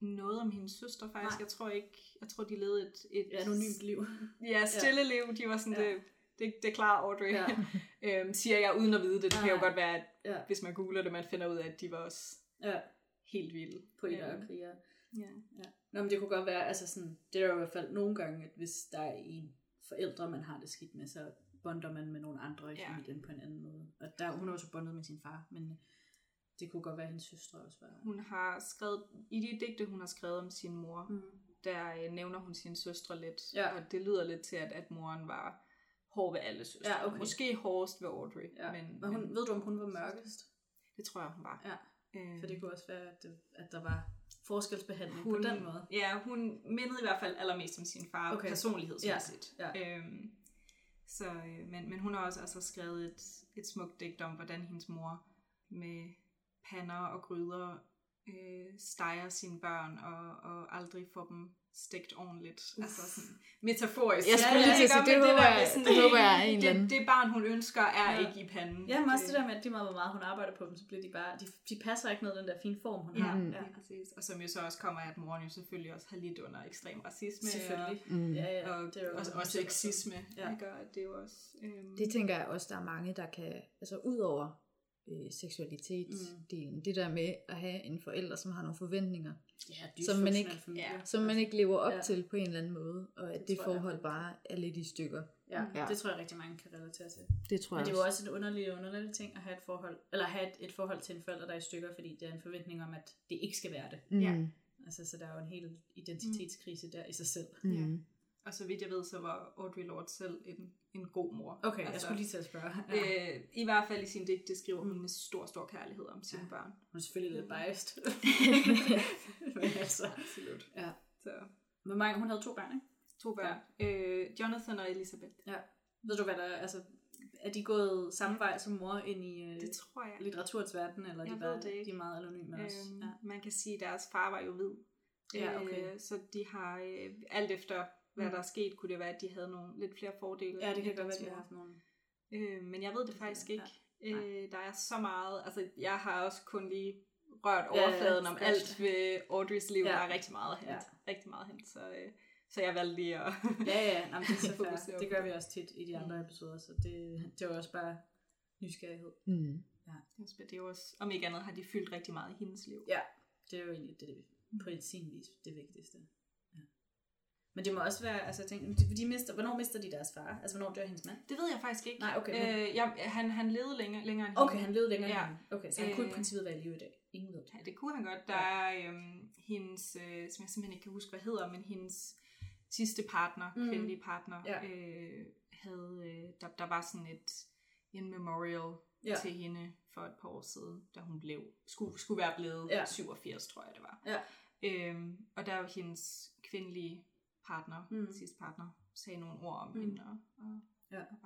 noget om hendes søster faktisk. Jeg tror ikke. Jeg tror, de levede et anonymt liv. Ja, stille liv. De var sådan det er klart, Audrey. Ja. Siger jeg uden at vide det. Det kan jo godt være, at hvis man googler det, man finder ud af, at de var også helt vilde. Poeter og krigere. Ja. Nå, men det kunne godt være, altså sådan, det er jo i hvert fald nogle gange, at hvis der er en forældre, man har det skidt med, så bonder man med nogle andre i familien på en anden måde. Og hun er også bondet med sin far, men det kunne godt være, hendes søstre også var. Hun har skrevet, i de digte, hun har skrevet om sin mor, der nævner hun sine søstre lidt. Ja. Og det lyder lidt til, at moren var... hård ved alle søstre. Ja, okay. Måske hårdest ved Audrey. Ja. Men hun, ved du, om hun var mørkest? Det tror jeg, hun var. Ja. For det kunne også være, at der var forskelsbehandling på den måde. Ja, hun mindede i hvert fald allermest om sin far, personlighedsmæssigt. Ja. Men hun har også skrevet et smukt digt om, hvordan hendes mor med pander og gryder steger sine børn og aldrig får dem stegt ordentligt. Altså sådan metaforisk. Jeg skulle lige til at sige, det håber jeg en eller anden. Det barn, hun ønsker, er ikke i panden. Ja, men også det der med, at det meget, hvor meget hun arbejder på dem, så bliver de bare, de passer ikke ned den der fine form, hun har. Ja, præcis. Og som jo så også kommer, at moren jo selvfølgelig også har lidt under ekstrem racisme. Selvfølgelig. Ja. Og det er jo også sexisme. Ja. Det gør, at det jo også... Det tænker jeg også, der er mange, der kan... Altså ud over seksualitetsdelen. Det der med at have en forælder, som har nogle forventninger, som man ikke lever op til på en eller anden måde, og at det forhold bare er lidt i stykker. Ja, det tror jeg rigtig mange kan relatere til. Det tror jeg. Men det er jo også en underlig ting at have et forhold, eller have et forhold til en forælder, der er i stykker, fordi det er en forventning om, at det ikke skal være det. Mm. Ja. Altså, så der er jo en hel identitetskrise der i sig selv. Mm. Ja. Og så vidt jeg ved, så var Audre Lorde selv en god mor. Okay, altså, jeg skulle lige til at spørge. Ja. I hvert fald i sin digte skriver hun med stor, stor kærlighed om sine børn. Hun er selvfølgelig lidt biased. Men altså, absolut. Ja. Så. Hvor mange? Hun havde 2 børn, ikke? 2 børn. Ja. Jonathan og Elisabeth. Ja. Ved du hvad der er de gået samme vej som mor ind i det tror jeg. Litteraturens verden? Eller de er meget anonyme også? Man kan sige, at deres far var jo hvid. Ja, okay. Så de har alt efter... Hvad der er sket, kunne det være, at de havde nogle lidt flere fordele. Ja, det kan godt være, at de har haft nogle. Men jeg ved det faktisk ikke. Ja. Der er så meget. Altså, jeg har også kun lige rørt overfladen om alt ved Audreys liv. Der er rigtig meget hent. Rigtig meget hent. Så jeg valgte lige at jamen, det er så fair. Det gør vi også tit i de andre episoder, så det var også bare nysgerrighed. Mm. Ja. Det er jo også, om ikke andet, har de fyldt rigtig meget i hendes liv. Ja, det er jo egentlig det på sin vis det vigtigste. Men det må også være, altså jeg tænker, hvornår mister de deres far? Altså hvornår dør hendes mand? Det ved jeg faktisk ikke. Nej, okay. Han levede længere end hende. Okay, han levede længere end hende. Okay, så han kunne i princippet være i live i dag. Ingen ved det. Ja, det kunne han godt. Der er hendes, som jeg simpelthen ikke kan huske, hvad hedder, men hendes sidste partner, kvindelige partner, havde, der var sådan en memorial til hende for et par år siden, da hun skulle være blevet 87, tror jeg det var. Ja. Og der er jo hendes kvindelige partner, sidste partner, sagde nogle ord om hende.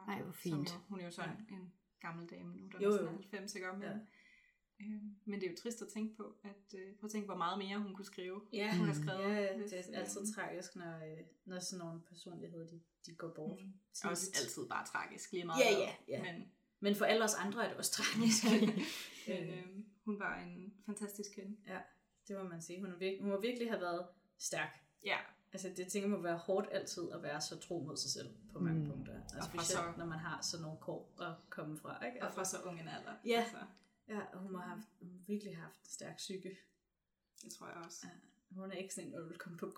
Nej, hvor fint. Hun er jo sådan en gammel dame nu, der er sådan 90, ikke om hende. Men det er jo trist at tænke på, prøv at tænke, hvor meget mere hun kunne skrive. Ja, hun har skrevet. Ja, det er altid tragisk, når sådan nogle personligheder, de går bort. Det er også altid bare tragisk, lige meget. Ja. Men for alle os andre er det også tragisk. Men hun var en fantastisk kvinde. Ja, det må man sige. Hun må virkelig have været stærk. Ja. Altså det tænker man må være hårdt altid at være så tro mod sig selv på mange punkter. Altså, og specielt når man har sådan nogle kår at komme fra, ikke? Og fra så ung en alder. Ja, altså. Ja, og hun har virkelig haft en stærk psyke. Det tror jeg også. Ja, hun er ikke sådan en,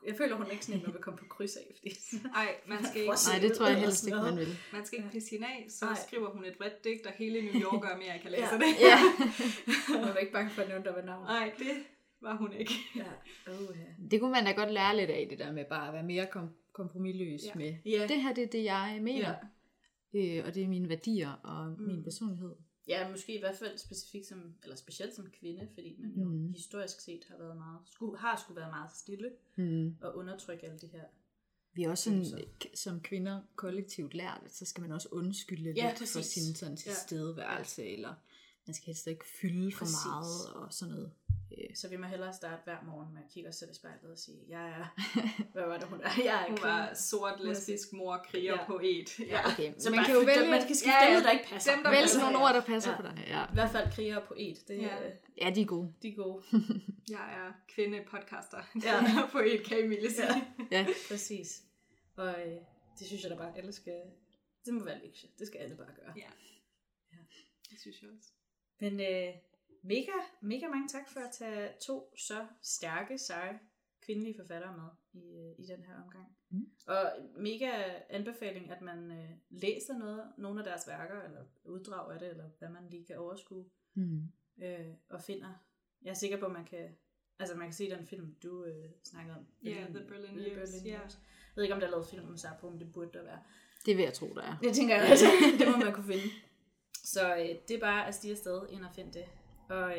jeg føler, hun er ikke sådan en, der vil komme på kryds af. Nej, man skal ikke. Nej, det tror jeg helst ikke, man vil. Man skal ikke pisse hende af, så skriver hun et vredt digt, og hele New York og Amerika læser det. Ja. Hun var ikke bange for at nævne dig ved navn. Nej, det... var hun ikke. Det kunne man da godt lære lidt af, det der med bare at være mere kompromisløs med. Yeah. Det her, det er det, jeg mener. Yeah. Og det er mine værdier og min personlighed. Ja, måske i hvert fald specielt som kvinde, fordi man jo historisk set har været meget, skulle være meget stille og undertrykke alle det her. Vi er også som kvinder kollektivt lært, så skal man også undskylde lidt for sin sådan tilstedeværelse, eller man skal helst ikke fylde for meget og sådan noget. Så vi må hellere starte hver morgen med at kigge os selv i spejlet og sige, hun var sort, lesbisk mor, kriger, poet. Ja, okay. Så man kan jo vælge, man kan skifte dem, der ikke passer. Vælge sådan nogle ord, der passer på dig. Ja. I hvert fald kriger og poet. Det, de er gode. De er gode. Jeg er kvinde-podcaster. Poet, kan Emilie sige. Ja, præcis. Og det synes jeg da bare, alle skal, det må være lektie. Det skal alle bare gøre. Ja. Det synes jeg også. Men mega mange tak for at tage 2 så stærke, seje kvindelige forfattere med i den her omgang. Mm. Og mega anbefaling, at man læser nogle af deres værker, eller uddrag af det, eller hvad man lige kan overskue. Og finder. Jeg er sikker på, at man kan se den film, du snakkede om. Ja, yeah, The Berlin Years. Yeah. Jeg ved ikke, om der er lavet film om Sarpo, men det burde der være. Det vil jeg tro, der er. Det tænker jeg også. Det må man kunne finde. Så det er bare at stige afsted ind og finde det. Og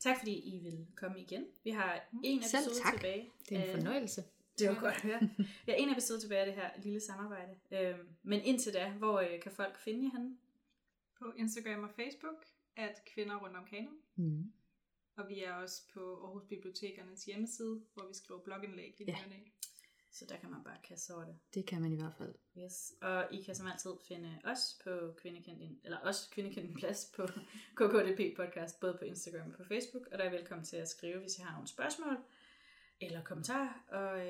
tak fordi I vil komme igen. Vi har en episode tilbage. Det er en fornøjelse. Det var godt at høre. Vi har en episode tilbage af det her lille samarbejde. Men indtil da, hvor kan folk finde jer henne? På Instagram og Facebook @kvinderrundtomkano. Og vi er også på Aarhus Bibliotekernes hjemmeside, hvor vi skriver blogindlæg. Så der kan man bare kaste sig over det. Det kan man i hvert fald. Yes. Og I kan som altid finde os på Kvindekendt Plads på KKDP podcast, både på Instagram og på Facebook. Og der er velkommen til at skrive, hvis I har nogle spørgsmål eller kommentarer. Og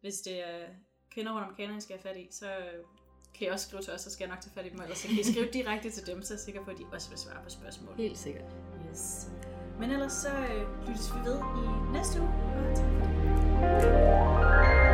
hvis det er kvinder rundt om kæden, I skal have fat i, så kan I også skrive til os, så skal jeg nok tage fat i dem. Eller så kan I skrive direkte til dem, så er jeg sikker på, at de også vil svare på spørgsmål. Helt sikkert. Yes. Men ellers så lyttes vi ved i næste uge. Og tak for det.